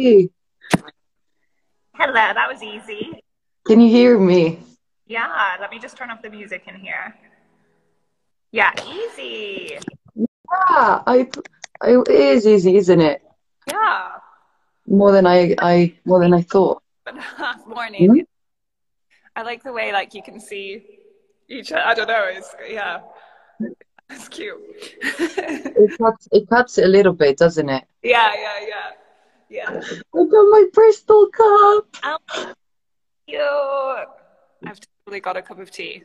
Hey. Hello, that was easy. Can you hear me? Yeah, let me just turn off the music in here. Yeah, easy. Yeah, it is easy, isn't it? Yeah. More than I thought. Morning. Mm-hmm. I like the way, like, you can see each other. I don't know. It's, yeah. It's cute. it cuts it a little bit, doesn't it? Yeah. I got my Bristol cup. Oh, cute. I've totally got a cup of tea.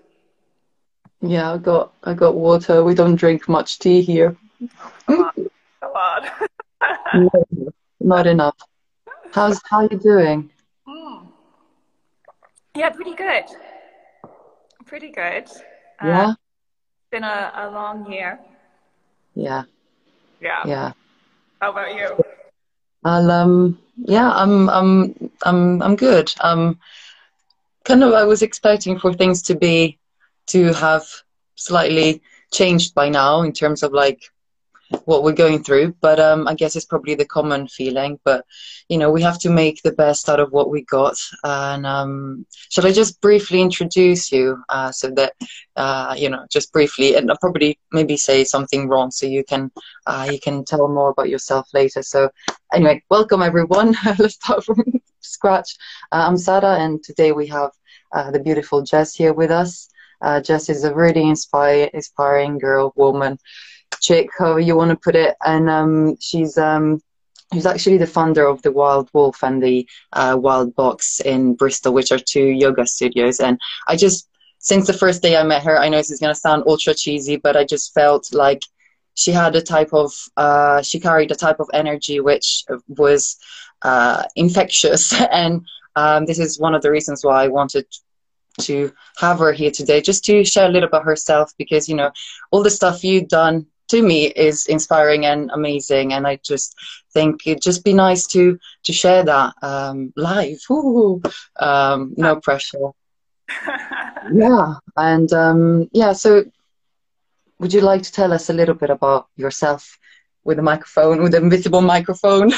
Yeah, I got water. We don't drink much tea here. Come on. No, not enough. How are you doing? Yeah, pretty good. Yeah. Been a long year. Yeah. How about you? I'm good. Kind of, I was expecting for things to have slightly changed by now in terms of like what we're going through, but I guess it's probably the common feeling. But you know, we have to make the best out of what we got. And should I just briefly introduce you so that you know, just briefly, and I'll probably maybe say something wrong, so you can tell more about yourself later. So anyway, welcome everyone. Let's start from scratch. I'm Sara, and today we have the beautiful Jess here with us. Jess is a really inspiring girl, woman, chick, however you want to put it, and she's actually the founder of the Wild Wolf and the Wild Box in Bristol, which are two yoga studios. And I just, since the first day I met her, I know this is going to sound ultra cheesy, but I just felt like she had a type of, she carried a type of energy which was infectious. And this is one of the reasons why I wanted to have her here today, just to share a little about herself, because, you know, all the stuff you've done to me is inspiring and amazing, and I just think it'd just be nice to share that live. Ooh. No pressure. Yeah. And yeah, so would you like to tell us a little bit about yourself with the microphone, with the invisible microphone?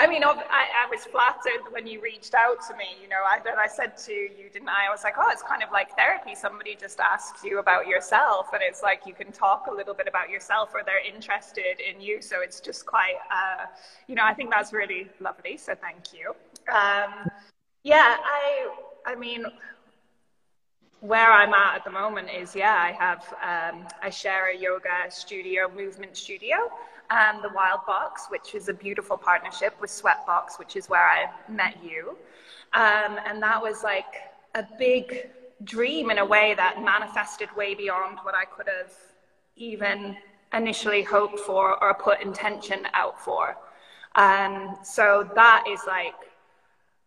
I mean, I was flattered when you reached out to me, you know, I said to you, didn't I? I was like, oh, it's kind of like therapy. Somebody just asks you about yourself, and it's like you can talk a little bit about yourself, or they're interested in you. So it's just quite, you know, I think that's really lovely. So thank you. Yeah, I mean, where I'm at the moment is, yeah, I share a yoga studio, movement studio, and the Wild Box, which is a beautiful partnership with Sweatbox, which is where I met you. And that was like a big dream in a way that manifested way beyond what I could have even initially hoped for or put intention out for. So that is like,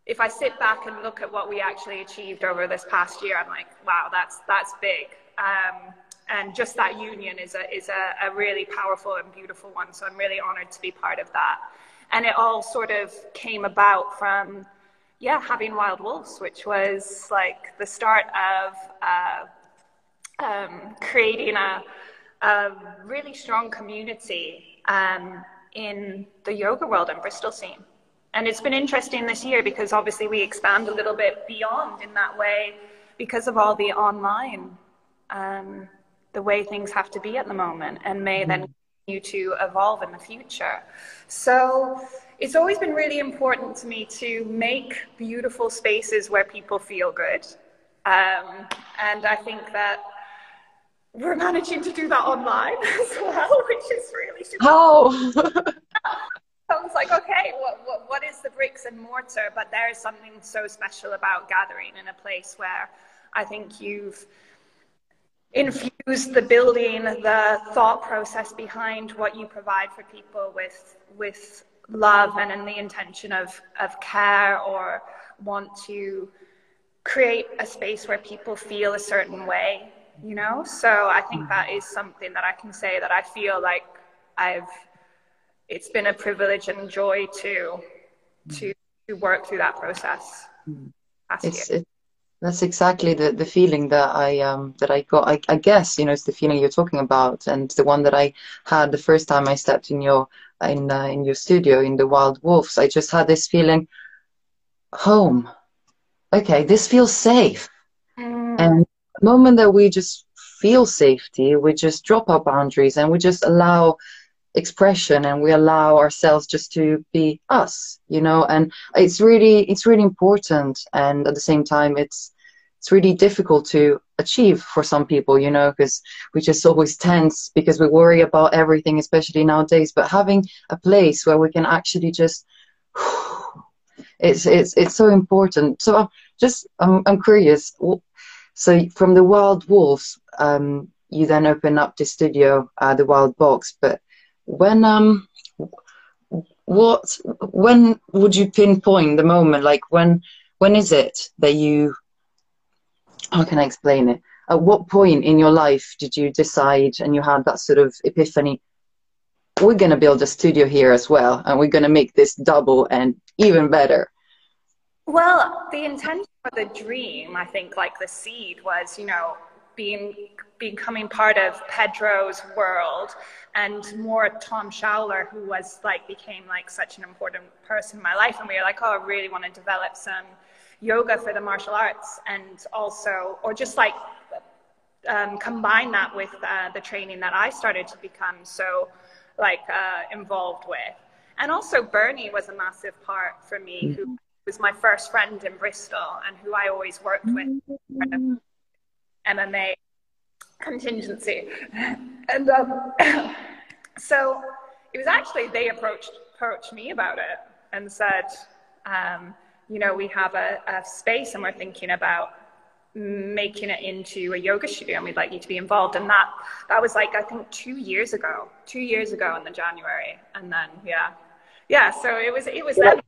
if I sit back and look at what we actually achieved over this past year, I'm like, wow, that's big. And just that union is a really powerful and beautiful one. So I'm really honored to be part of that. And it all sort of came about from, yeah, having Wild Wolves, which was like the start of creating a really strong community in the yoga world and Bristol scene. And it's been interesting this year because obviously we expand a little bit beyond in that way because of all the online, the way things have to be at the moment and may then continue to evolve in the future. So it's always been really important to me to make beautiful spaces where people feel good. And I think that we're managing to do that online as well, which is really super. Oh. I was like, okay, what is the bricks and mortar? But there is something so special about gathering in a place where I think you've infused the building, the thought process behind what you provide for people with love and in the intention of care, or want to create a space where people feel a certain way, you know? So I think that is something that I can say that I feel like it's been a privilege and joy to work through that process. That's exactly the feeling that I got. I guess, you know, it's the feeling you're talking about, and the one that I had the first time I stepped in your in your studio in the Wild Wolves, I just had this feeling, home. Okay, this feels safe. And the moment that we just feel safety, we just drop our boundaries and we just allow expression and we allow ourselves just to be us, you know. And it's really important, and at the same time it's really difficult to achieve for some people, you know, because we just always tense because we worry about everything, especially nowadays. But having a place where we can actually just it's so important. So I'm curious, so from the Wild Wolves, you then open up the studio, the Wild Box. But when would you pinpoint the moment? Like when is it that you, how can I explain it? At what point in your life did you decide and you had that sort of epiphany, we're going to build a studio here as well, and we're going to make this double and even better? Well, the intention for the dream, I think, like the seed was, you know, becoming part of Pedro's world, and more Tom Schauler, who was like, became like such an important person in my life. And we were like, oh, I really want to develop some yoga for the martial arts, and also, or just like combine that with the training that I started to become so like involved with. And also Bernie was a massive part for me, who was my first friend in Bristol and who I always worked with for MMA contingency. And so it was actually, they approached me about it and said, you know, we have a space and we're thinking about making it into a yoga studio and we'd like you to be involved. And that was like, I think two years ago in the January. And then, yeah. So it was then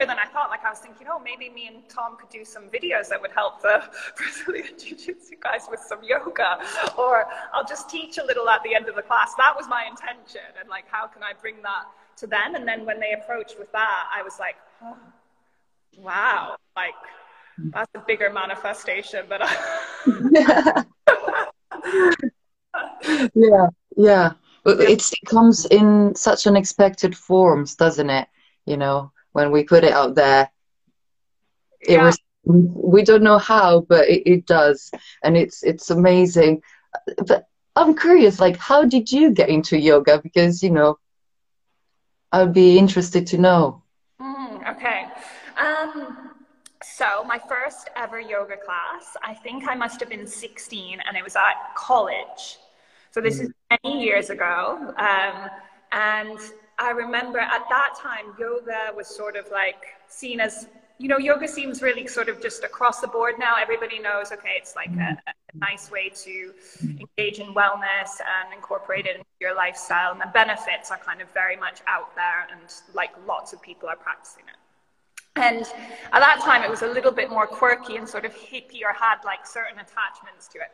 than I thought. Like I was thinking, oh, maybe me and Tom could do some videos that would help the Brazilian Jiu-Jitsu guys with some yoga, or I'll just teach a little at the end of the class. That was my intention, and like, how can I bring that to them? And then when they approached with that, I was like, oh, wow, like that's a bigger manifestation. But yeah, it comes in such unexpected forms, doesn't it? You know, when we put it out there, we don't know how, but it does. And it's amazing. But I'm curious, like, how did you get into yoga? Because, you know, I'd be interested to know. Okay. So my first ever yoga class, I think I must have been 16, and it was at college. So this is many years ago. And I remember at that time, yoga was sort of like seen as, you know, yoga seems really sort of just across the board now. Everybody knows, okay, it's like a nice way to engage in wellness and incorporate it into your lifestyle. And the benefits are kind of very much out there, and like lots of people are practicing it. And at that time, it was a little bit more quirky and sort of hippie, or had like certain attachments to it.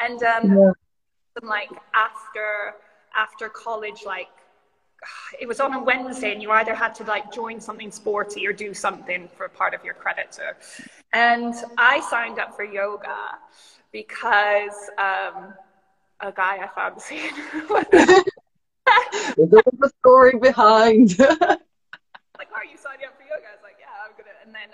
And like after college, like, it was on a Wednesday, and you either had to like join something sporty or do something for part of your credits. And I signed up for yoga because a guy I fancied. There was a story behind. Like, are you signing up for yoga? I was like, yeah, I'm gonna. And then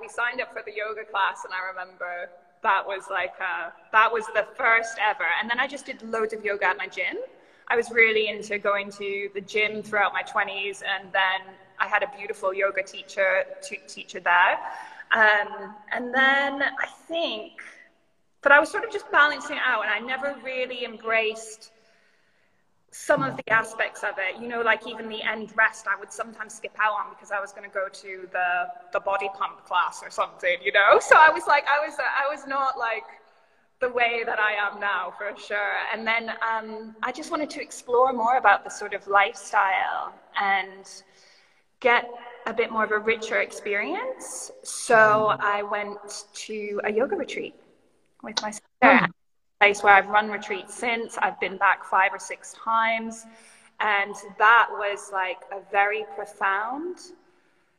we signed up for the yoga class, and I remember that was like that was the first ever. And then I just did loads of yoga at my gym. I was really into going to the gym throughout my 20s, and then I had a beautiful yoga teacher there. And then I think, but I was sort of just balancing out, and I never really embraced some of the aspects of it, you know, like even the end rest I would sometimes skip out on because I was going to go to the body pump class or something, you know? So I was like, I was not like the way that I am now, for sure. And then I just wanted to explore more about the sort of lifestyle and get a bit more of a richer experience. So I went to a yoga retreat with my sister, a place where I've run retreats since. I've been back 5 or 6 times, and that was like a very profound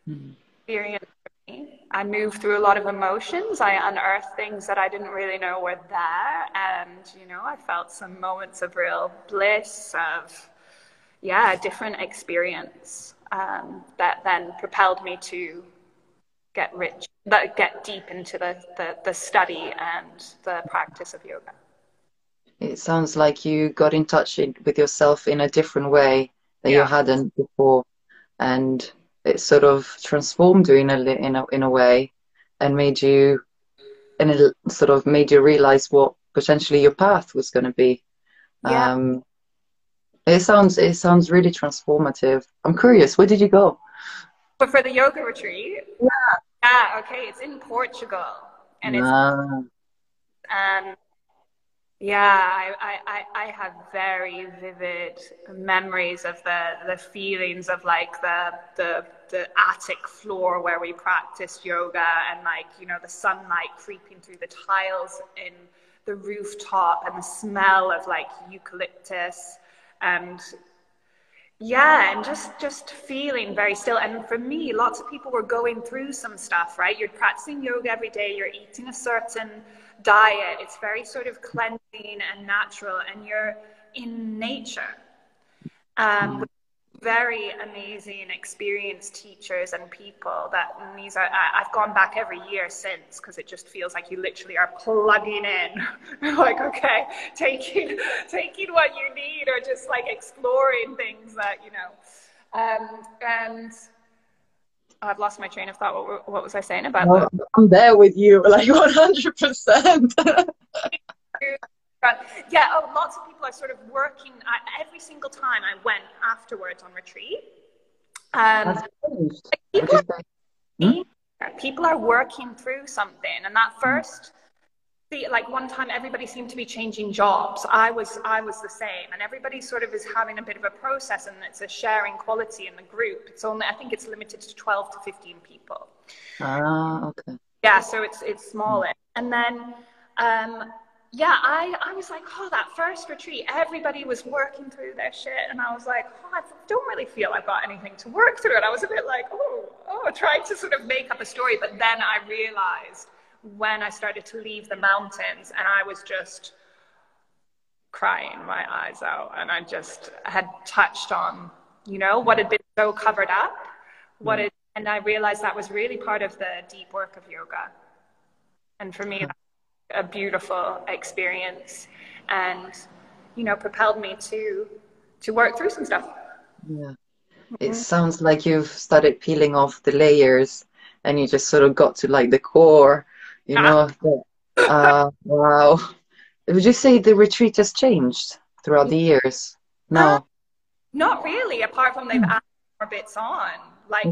experience. I moved through a lot of emotions. I unearthed things that I didn't really know were there. And, you know, I felt some moments of real bliss, of yeah, different experience that then propelled me to get deep into the study and the practice of yoga. It sounds like you got in touch with yourself in a different way that you hadn't before, and it sort of transformed you in a way, and made you, and it sort of made you realize what potentially your path was going to be. Yeah. It sounds really transformative. I'm curious, where did you go? But for the yoga retreat? Yeah. Yeah, okay, it's in Portugal. And it's I have very vivid memories of the feelings of like the attic floor where we practiced yoga, and like, you know, the sunlight creeping through the tiles in the rooftop, and the smell of like eucalyptus, and yeah, and just feeling very still. And for me, lots of people were going through some stuff, right? You're practicing yoga every day, you're eating a certain diet, it's very sort of cleansing and natural, and you're in nature, with very amazing experienced teachers and people that, and these are, I've gone back every year since, because it just feels like you literally are plugging in like, okay, taking what you need, or just like exploring things that, you know, and I've lost my train of thought. What was I saying about that? I'm there with you, like 100%. Yeah, oh, lots of people are sort of working. Every single time I went afterwards on retreat, people are working through something. And that first, like one time, everybody seemed to be changing jobs. I was the same, and everybody sort of is having a bit of a process, and it's a sharing quality in the group. It's only, I think it's limited to 12 to 15 people. Ah, okay. Yeah, so it's smaller, and then. Yeah, I was like, oh, that first retreat, everybody was working through their shit. And I was like, oh, I don't really feel I've got anything to work through. And I was a bit like, oh, trying to sort of make up a story. But then I realized when I started to leave the mountains, and I was just crying my eyes out. And I just had touched on, you know, what had been so covered up. And I realized that was really part of the deep work of yoga. And for me, that's a beautiful experience, and you know, propelled me to work through some stuff. Yeah, it sounds like you've started peeling off the layers, and you just sort of got to like the core, you know. Wow, would you say the retreat has changed throughout the years? No, not really, apart from they've added more bits on, like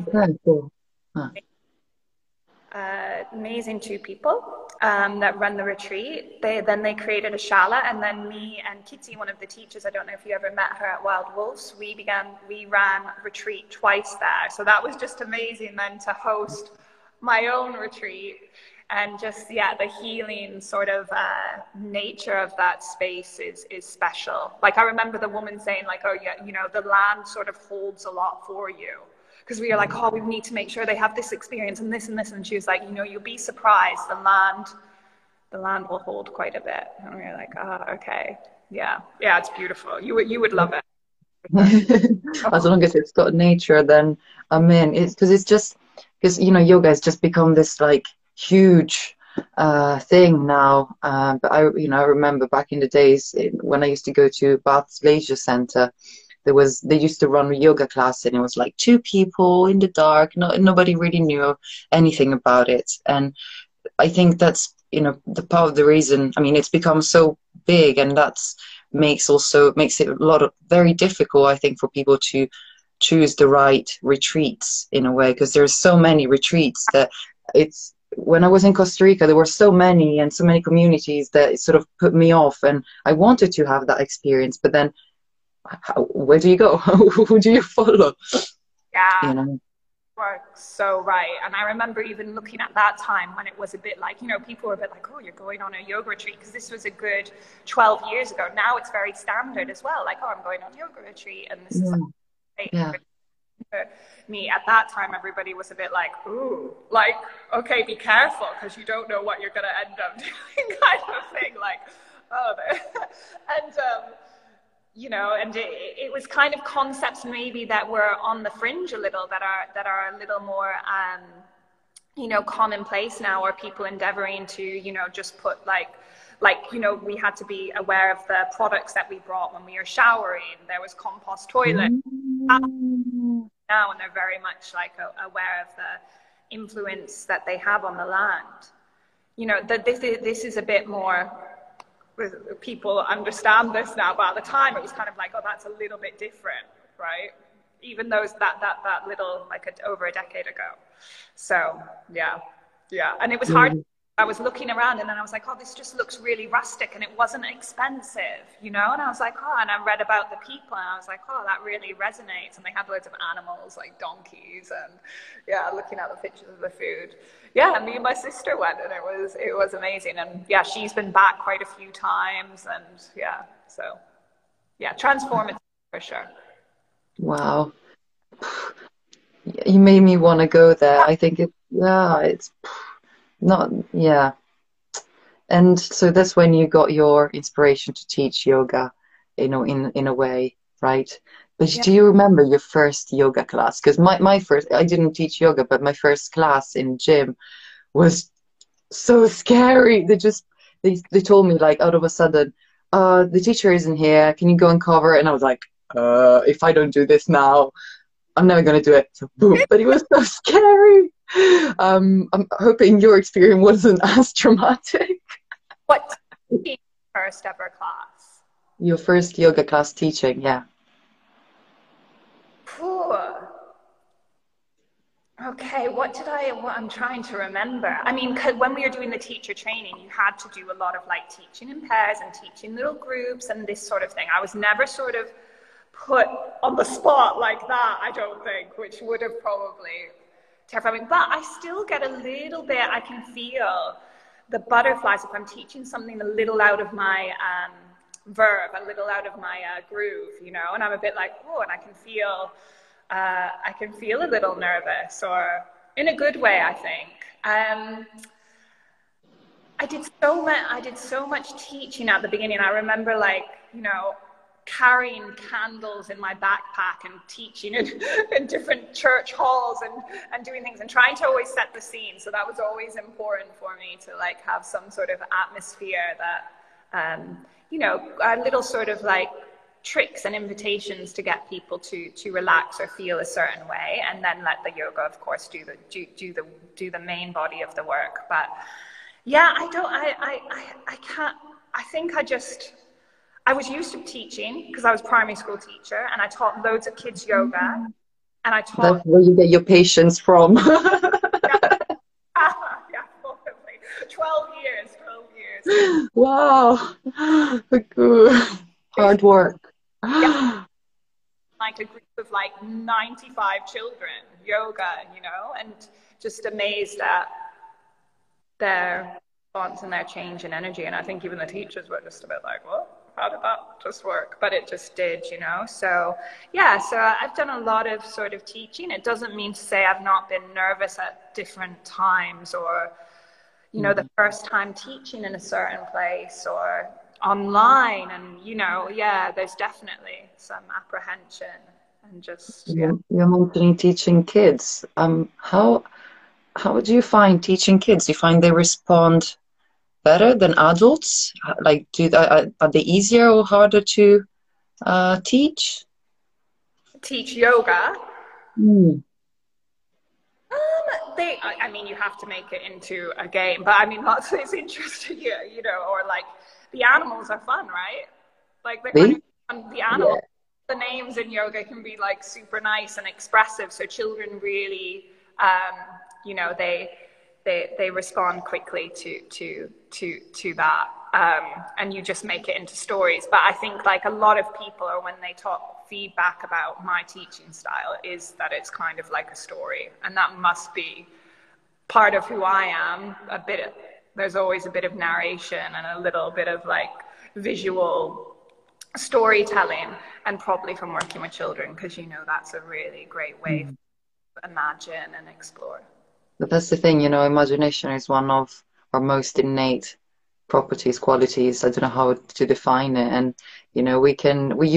amazing two people that run the retreat. They created a shala, and then me and Kitty, one of the teachers, I don't know if you ever met her at Wild Wolves, we ran retreat twice there. So that was just amazing then to host my own retreat, and just the healing sort of nature of that space is special. Like I remember the woman saying like, oh yeah, you know, the land sort of holds a lot for you. Because we were like, oh, we need to make sure they have this experience and this and this. And she was like, you know, you'll be surprised. The land will hold quite a bit. And we were like, oh, okay. Yeah. Yeah, it's beautiful. You would love it. As long as it's got nature, then I'm in. It's because you know, yoga has just become this like huge thing now. But I remember back in the days when I used to go to Bath's Leisure Centre, they used to run a yoga class, and it was like two people in the dark. Nobody really knew anything about it. And I think that's, you know, the part of the reason, I mean, it's become so big, and that's makes it very difficult, I think, for people to choose the right retreats in a way, because there's so many retreats that it's, when I was in Costa Rica, there were so many communities that it sort of put me off, and I wanted to have that experience, but then where do you go? Who do you follow? Yeah, you know? You're so right. And I remember even looking at that time when it was a bit like, you know, people were a bit like, oh, you're going on a yoga retreat, because this was a good 12 years ago. Now it's very standard as well. Like, oh, I'm going on yoga retreat, and this is like, for me at that time, everybody was a bit like, ooh, like, okay, be careful, because you don't know what you're going to end up doing, kind of thing. Like, oh, and you know, and it was kind of concepts maybe that were on the fringe a little, that are a little more, you know, commonplace now, or people endeavoring to, you know, just put like, you know, we had to be aware of the products that we brought when we were showering. There was compost toilet now, and they're very much like aware of the influence that they have on the land. You know, that this is a bit more, people understand this now, but at the time it was kind of like, oh, that's a little bit different, right? Even though it's that little, like over a decade ago. So yeah. And it was hard. I was looking around and then I was like, oh, this just looks really rustic, and it wasn't expensive, you know? And I was like, oh, and I read about the people and I was like, oh, that really resonates. And they had loads of animals, like donkeys, and yeah, looking at the pictures of the food. Yeah, and me and my sister went, and it was amazing. And yeah, she's been back quite a few times, and yeah, so yeah, transformative for sure. Wow. You made me want to go there. I think it's not, yeah. And so that's when you got your inspiration to teach yoga, you know, in a way, right? But yeah. Do you remember your first yoga class? Because my first, I didn't teach yoga, but my first class in gym was so scary. They told me, like, out of a sudden, the teacher isn't here, can you go and cover? And I was like, if I don't do this now, I'm never going to do it. So, boom. But it was so scary. I'm hoping your experience wasn't as traumatic. What first ever class? Your first yoga class teaching, yeah. Ooh. Okay, what I'm trying to remember. I mean, 'cause when we were doing the teacher training, you had to do a lot of like teaching in pairs and teaching little groups and this sort of thing. I was never sort of put on the spot like that, I don't think, which would have probably terrified me. But I still get a little bit, I can feel the butterflies if I'm teaching something a little out of my verve, a little out of my groove, you know, and I'm a bit like, oh, and I can feel a little nervous, or in a good way, I think. I did so much teaching at the beginning. I remember, like, you know, carrying candles in my backpack and teaching in different church halls and doing things and trying to always set the scene. So that was always important for me to, like, have some sort of atmosphere that, you know, are little sort of like tricks and invitations to get people to relax or feel a certain way, and then let the yoga, of course, do the main body of the work. But yeah, I was used to teaching because I was a primary school teacher, and I taught loads of kids yoga, and I taught... That's where you get your patience from. Yeah, probably. 12 years. Wow. Hard work. Yeah. Like a group of like 95 children, yoga, you know, and just amazed at their response and their change in energy. And I think even the teachers were just a bit like, what? How did that just work? But it just did, you know? So yeah, so I've done a lot of sort of teaching. It doesn't mean to say I've not been nervous at different times, or, you know, the first time teaching in a certain place or online, and, you know, yeah, there's definitely some apprehension and just, yeah. You're mentioning teaching kids. How do you find teaching kids? Do you find they respond better than adults? Like, are they easier or harder to teach? Teach yoga? I mean, you have to make it into a game, but I mean, lots of it's interesting, you know, or like the animals are fun, right? Like the animals, yeah. The names in yoga can be like super nice and expressive. So children really, you know, they respond quickly to that, and you just make it into stories. But I think, like, a lot of people, or when they talk feedback about my teaching style, is that it's kind of like a story, and that must be part of who I am. There's always a bit of narration and a little bit of like visual storytelling, and probably from working with children, because, you know, that's a really great way to imagine and explore. But that's the thing, you know, imagination is one of our most innate properties, qualities, I don't know how to define it. And, you know, we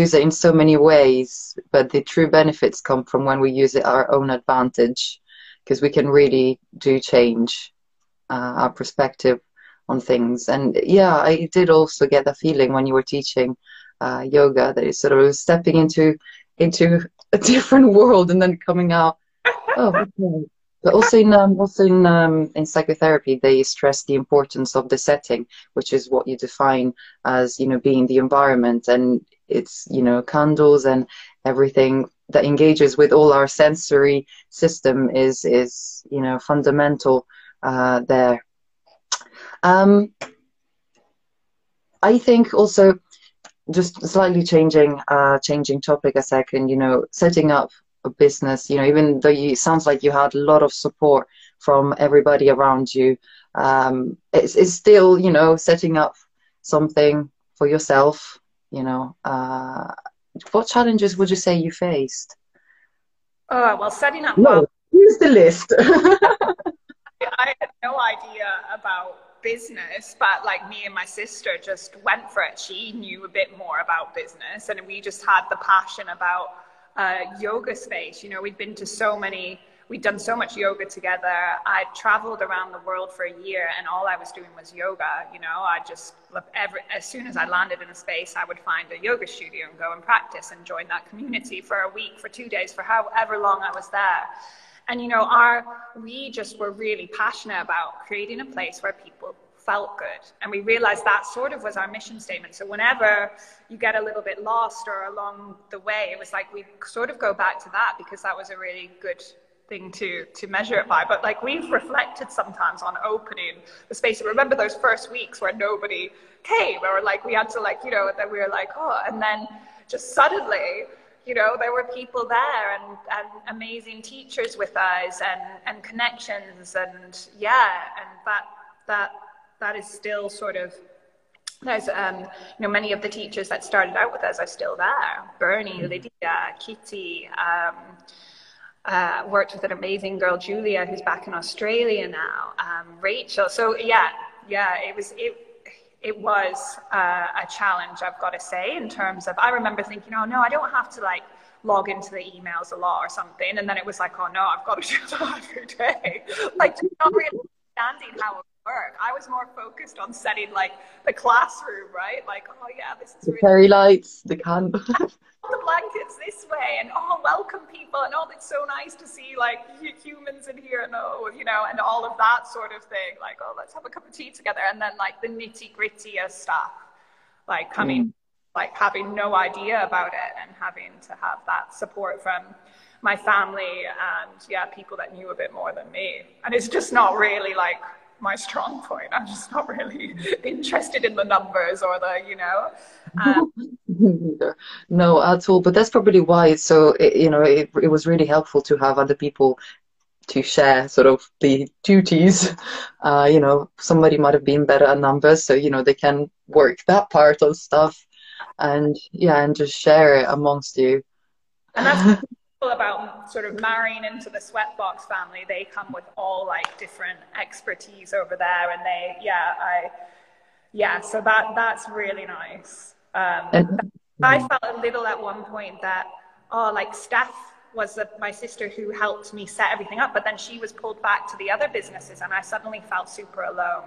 use it in so many ways, but the true benefits come from when we use it our own advantage, because we can really do change our perspective on things. And yeah, I did also get that feeling when you were teaching yoga, that it's sort of stepping into a different world and then coming out. Oh, okay. But also in psychotherapy, they stress the importance of the setting, which is what you define as, you know, being the environment. And it's, you know, candles and everything that engages with all our sensory system is you know, fundamental there. I think also, just slightly changing topic a second, you know, setting up a business, you know, even though it sounds like you had a lot of support from everybody around you, it's still, you know, setting up something for yourself, you know. What challenges would you say you faced? Oh, well, setting up... No, here's the list. I had no idea about business, but like me and my sister just went for it. She knew a bit more about business, and we just had the passion about yoga space. You know, we'd done so much yoga together. I traveled around the world for a year, and all I was doing was yoga. You know, I just, as soon as I landed in a space, I would find a yoga studio and go and practice and join that community for a week, for 2 days, for however long I was there. And, you know, we just were really passionate about creating a place where people felt good. And we realized that sort of was our mission statement. So whenever you get a little bit lost or along the way, it was like we sort of go back to that, because that was a really good thing to measure it by. But like, we've reflected sometimes on opening the space. Remember those first weeks where nobody came, or like we had to, like, you know, that we were like, oh, and then just suddenly, you know, there were people there and amazing teachers with us and connections, and yeah, and that is still sort of, there's, you know, many of the teachers that started out with us are still there. Bernie, Lydia, Kitty, worked with an amazing girl, Julia, who's back in Australia now, Rachel. So yeah, it was a challenge, I've got to say, in terms of, I remember thinking, oh no, I don't have to like log into the emails a lot or something. And then it was like, oh no, I've got to do that every day. Like, just not really understanding how it worked. I was more focused on setting like the classroom, right? Like, oh yeah, this is the really fairy lights, the candles, the blankets this way, and oh, welcome people, and oh, it's so nice to see like humans in here, and oh, you know, and all of that sort of thing, like, oh, let's have a cup of tea together. And then like the nitty-grittier stuff, like coming, like having no idea about it, and having to have that support from my family and yeah, people that knew a bit more than me. And it's just not really like my strong point. I'm just not really interested in the numbers or the, you know, no, at all. But that's probably why it's so, you know, it was really helpful to have other people to share sort of the duties. You know, somebody might have been better at numbers, so, you know, they can work that part of stuff, and yeah, and just share it amongst you. And that's about sort of marrying into the Sweatbox family. They come with all like different expertise over there, and they, yeah, so that's really nice. I felt a little at one point that, oh, like Steph was my sister who helped me set everything up, but then she was pulled back to the other businesses, and I suddenly felt super alone.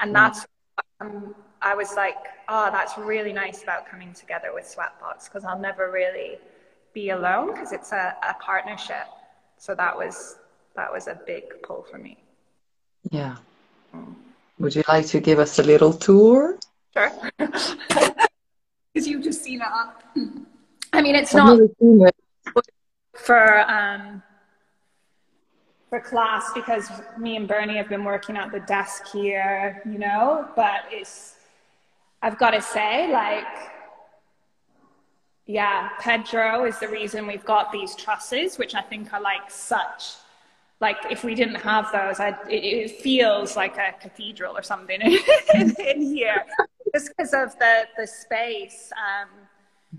And that's, I was like, oh, that's really nice about coming together with Sweatbox, because I'll never really be alone, because it's a partnership. So that was a big pull for me. Yeah. Would you like to give us a little tour? Sure. Because you've just seen it up. I mean, it's not for class, because me and Bernie have been working at the desk here, you know, but it's, I've got to say, like, yeah, Pedro is the reason we've got these trusses, which I think are like such, like if we didn't have those, it feels like a cathedral or something in here. Just because of the space,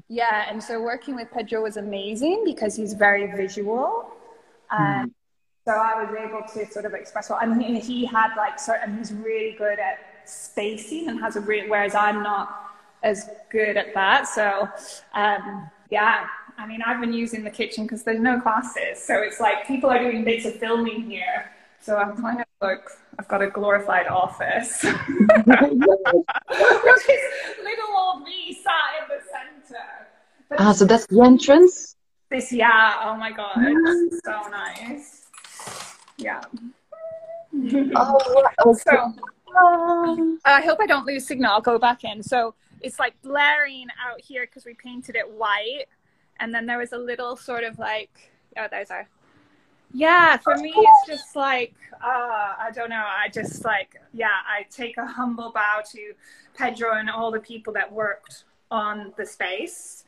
yeah. And so working with Pedro was amazing, because he's very visual, so I was able to sort of express what I mean. He had like certain, he's really good at spacing and has a real, whereas I'm not as good at that. So yeah, I mean, I've been using the kitchen because there's no classes. So it's like people are doing bits of filming here. So I'm kind of like, I've got a glorified office. Which is little old me sat in the center. But so that's the entrance? This, yeah, oh my God, it's so nice. Yeah. Oh, so, I hope I don't lose signal, I'll go back in. So it's like blaring out here because we painted it white. And then there was a little sort of like, oh, those are. Yeah, for me, it's just like, I don't know. I just like, yeah, I take a humble bow to Pedro and all the people that worked on the space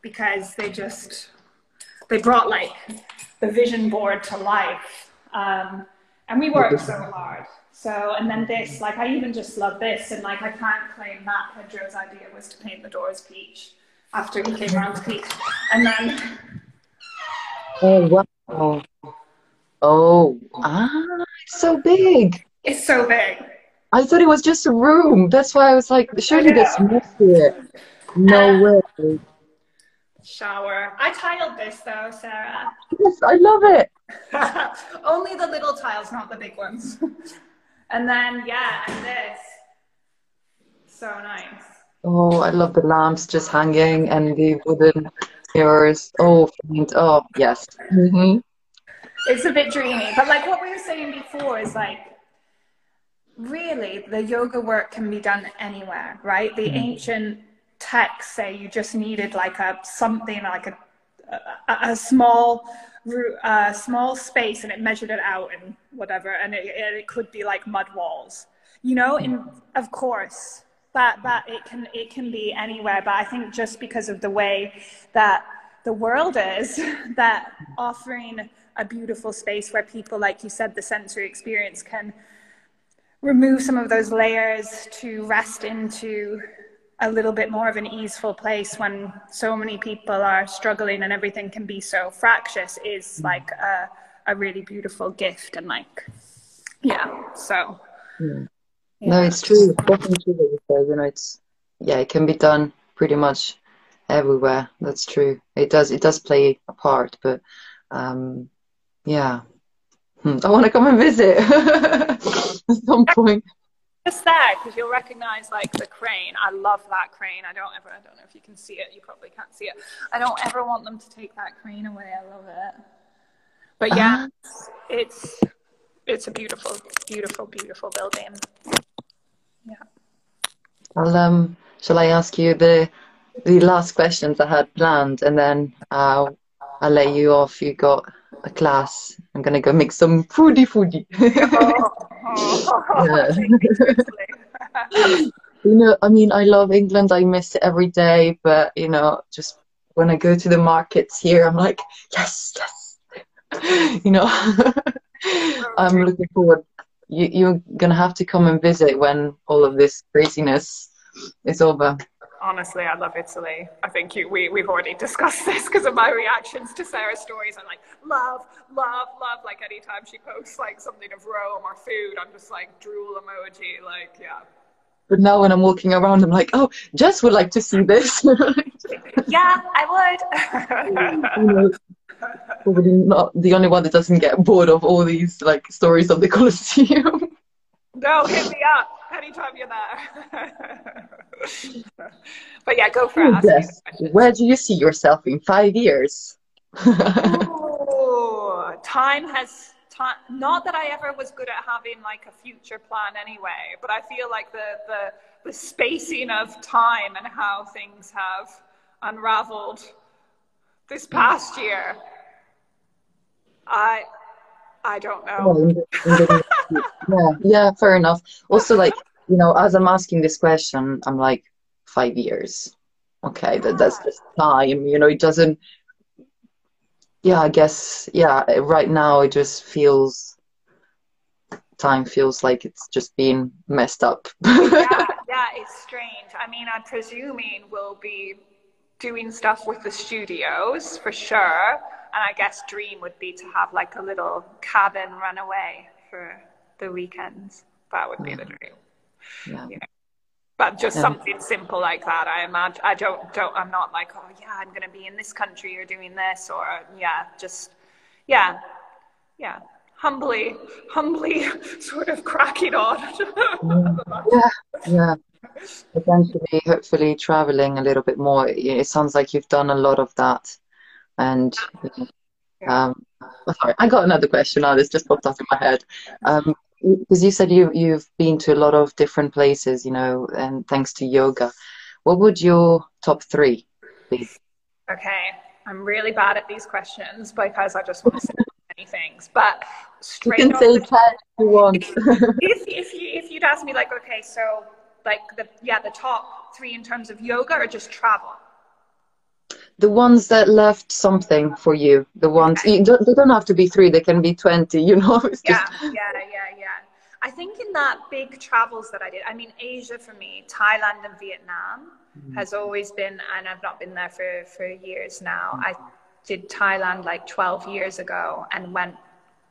because they just, they brought like the vision board to life. And we worked so hard. So, and then this, like, I even just love this. And like, I can't claim that Pedro's idea was to paint the doors peach after he came around to peach. And then... Oh, wow. Oh, it's so big. It's so big. I thought it was just a room. That's why I was like, surely there's more here. No way. Shower. I tiled this though, Sarah. Yes, I love it. Only the little tiles, not the big ones. And then, yeah, and this. So nice. Oh, I love the lamps just hanging and the wooden... Yours. Oh, oh, yes. Mm-hmm. It's a bit dreamy, but like what we were saying before is like, really, the yoga work can be done anywhere, right? The ancient texts say you just needed like a something like a small space, and it measured it out and whatever, and it could be like mud walls, you know. And of course. But it can be anywhere. But I think just because of the way that the world is, that offering a beautiful space where people, like you said, the sensory experience can remove some of those layers to rest into a little bit more of an easeful place when so many people are struggling and everything can be so fractious is like a really beautiful gift. And like, yeah, so... Yeah. Yeah. No, it's true. It's definitely true. You know, it's yeah, it can be done pretty much everywhere. That's true. It does play a part, but yeah, I want to come and visit at some point. Just there because you'll recognize like the crane. I love that crane. I don't know if you can see it. You probably can't see it. I don't ever want them to take that crane away. I love it. But yeah, it's a beautiful, beautiful, beautiful building. Yeah. Well, shall I ask you the last questions I had planned, and then I'll let you off. You got a class. I'm gonna go make some foodie. You know, I mean, I love England. I miss it every day. But you know, just when I go to the markets here, I'm like, yes. You know, I'm looking forward. You're gonna have to come and visit when all of this craziness is over. Honestly, I love Italy. I think we've already discussed this because of my reactions to Sarah's stories. I'm like, love, love, love. Like anytime she posts like something of Rome or food, I'm just like drool emoji. Like, yeah. But now when I'm walking around, I'm like, oh, Jess would like to see this. Yeah, I would. You know, probably not the only one that doesn't get bored of all these like stories of the Colosseum. No, hit me up anytime you're there. But yeah, go for it. Yes. Where do you see yourself in 5 years? Ooh, time. Not that I ever was good at having like a future plan anyway, but I feel like the spacing of time and how things have unraveled this past year, I don't know. Yeah, fair enough. Also, like, you know, as I'm asking this question, I'm like, 5 years. Okay, that's just time. You know, it doesn't... Yeah, I guess, yeah, right now it just feels... Time feels like it's just been messed up. Yeah, it's strange. I mean, I'm presuming we'll be... doing stuff with the studios for sure, and I guess dream would be to have like a little cabin run away for the weekends. That would be the dream. Yeah. You know? But just something simple like that. I imagine I'm not like, oh yeah, I'm going to be in this country or doing this, or yeah, humbly sort of cracking on. Eventually, hopefully, traveling a little bit more. It sounds like you've done a lot of that, and. Sorry, I got another question. Oh, this just popped up in my head. Because you said you've been to a lot of different places, you know, and thanks to yoga. What would your top three be? Okay, I'm really bad at these questions because I just want to say many things. But straight you can say 10 if you want. If you'd ask me, like, okay, so like the top three in terms of yoga or just travel. The ones that left something for you, the ones, they don't have to be three, they can be 20, you know? I think in that big travels that I did, I mean, Asia for me, Thailand and Vietnam has always been, and I've not been there for years now. I did Thailand like 12 years ago and went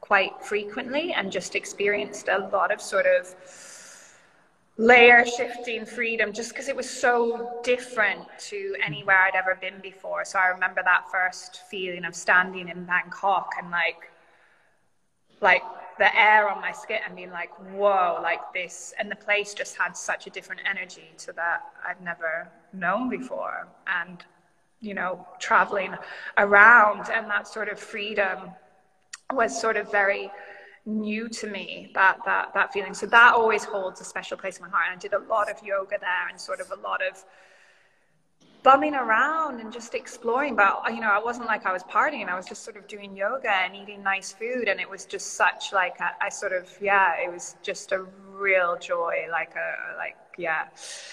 quite frequently and just experienced a lot of sort of layer shifting freedom, just because it was so different to anywhere I'd ever been before. So I remember that first feeling of standing in Bangkok and like the air on my skin and being like, whoa, like this, and the place just had such a different energy to that I've never known before. And, you know, traveling around and that sort of freedom was sort of very new to me, that feeling. So that always holds a special place in my heart. And I did a lot of yoga there and sort of a lot of bumming around and just exploring. But, you know, I wasn't like I was partying. I was just sort of doing yoga and eating nice food. And it was just such like, it was just a real joy,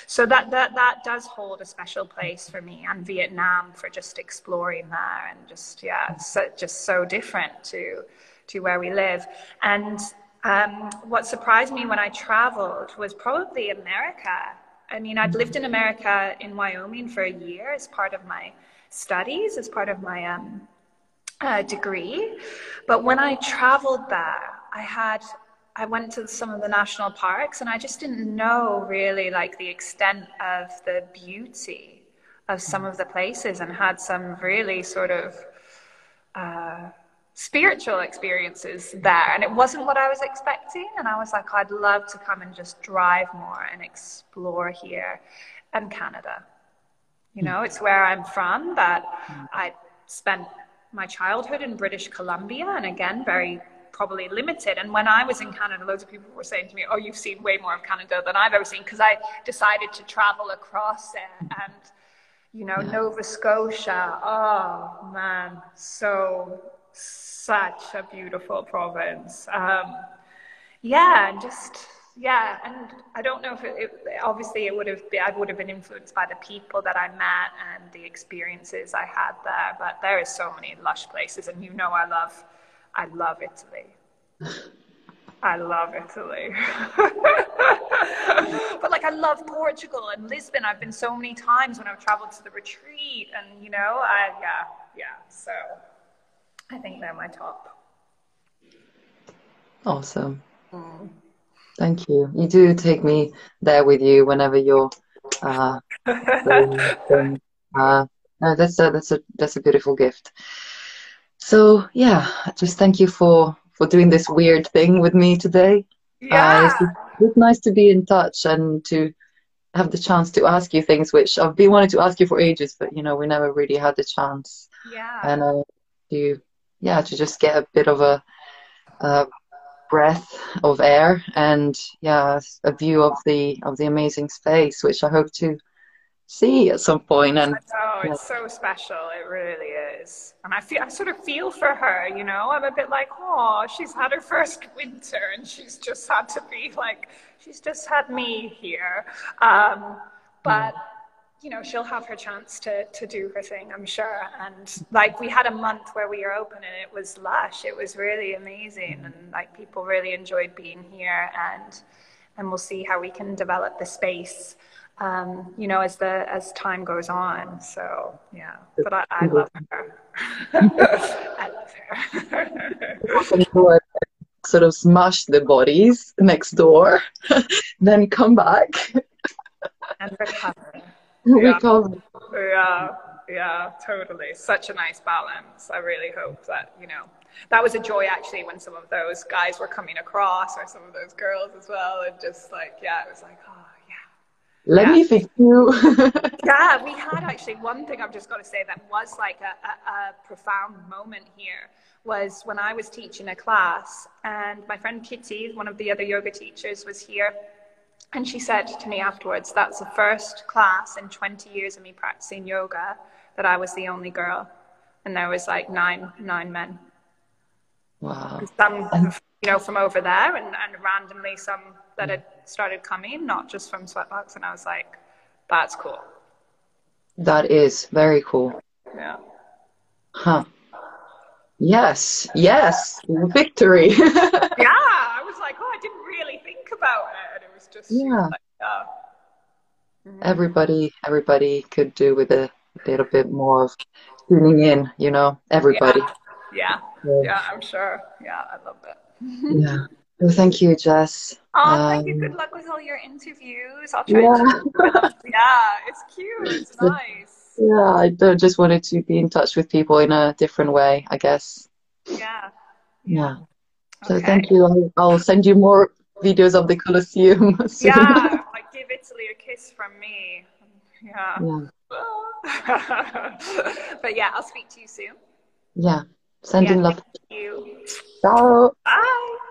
So that does hold a special place for me, and Vietnam for just exploring there and just, so different to where we live. And what surprised me when I traveled was probably America. I mean, I'd lived in America in Wyoming for a year as part of my studies, as part of my degree. But when I traveled there, I went to some of the national parks, and I just didn't know really like the extent of the beauty of some of the places, and had some really sort of spiritual experiences there, and it wasn't what I was expecting. And I was like, I'd love to come and just drive more and explore here and Canada. You know, it's where I'm from, but I spent my childhood in British Columbia, and again, very probably limited. And when I was in Canada, loads of people were saying to me, oh, you've seen way more of Canada than I've ever seen, because I decided to travel across there. And, you know, Nova Scotia, oh man, such a beautiful province. And I don't know if it would have been, I would have been influenced by the people that I met and the experiences I had there, but there is so many lush places. And you know, I love Italy. I love Italy. But like, I love Portugal and Lisbon. I've been so many times when I've traveled to the retreat, and you know, so I think they're my top. Awesome. Thank you. You do take me there with you whenever you're. No, that's a beautiful gift. So yeah, just thank you for doing this weird thing with me today. Yeah. It's nice to be in touch and to have the chance to ask you things which I've been wanting to ask you for ages, but you know, we never really had the chance. Yeah. And to just get a bit of a breath of air and a view of the amazing space, which I hope to see at some point. And it's so special, it really is. And I sort of feel for her, you know. I'm a bit like, oh, she's had her first winter and she's just had to be like, she's just had me here. But you know, she'll have her chance to do her thing, I'm sure. And like, we had a month where we were open and it was lush. It was really amazing. And like, people really enjoyed being here, and we'll see how we can develop the space, you know, as time goes on. So yeah, but I love her. I love her. sort of smash the bodies next door, then come back. And recover. Recover. Yeah. Yeah, totally. Such a nice balance. I really hope that, you know, that was a joy actually when some of those guys were coming across, or some of those girls as well, and just like, yeah, it was like, oh yeah, let me fix you. Yeah, we had actually one thing I've just got to say that was like a profound moment here was when I was teaching a class, and my friend Kitty, one of the other yoga teachers, was here. And she said to me afterwards, that's the first class in 20 years of me practicing yoga that I was the only girl. And there was like nine men. Wow. Some, you know, from over there, and randomly some that had started coming, not just from Sweatbox. And I was like, that's cool. That is very cool. Yeah. Huh. Yes. Yes. Victory. Yeah. Like, oh, I didn't really think about it, and it was just, yeah, like, oh. Everybody could do with a little bit more of tuning in, you know, everybody. Yeah. Yeah, yeah, I'm sure. Yeah, I love it. Yeah. Well, thank you, Jess. Oh, thank you. Good luck with all your interviews. I'll try. Yeah, to yeah, it's cute. It's nice. Yeah, I just wanted to be in touch with people in a different way, I guess. Yeah. Yeah. So okay. Thank you. I'll send you more videos of the Colosseum. Soon. Yeah, like give Italy a kiss from me. Yeah. Yeah. But yeah, I'll speak to you soon. Yeah. Sending love. Thank you. Ciao. Bye.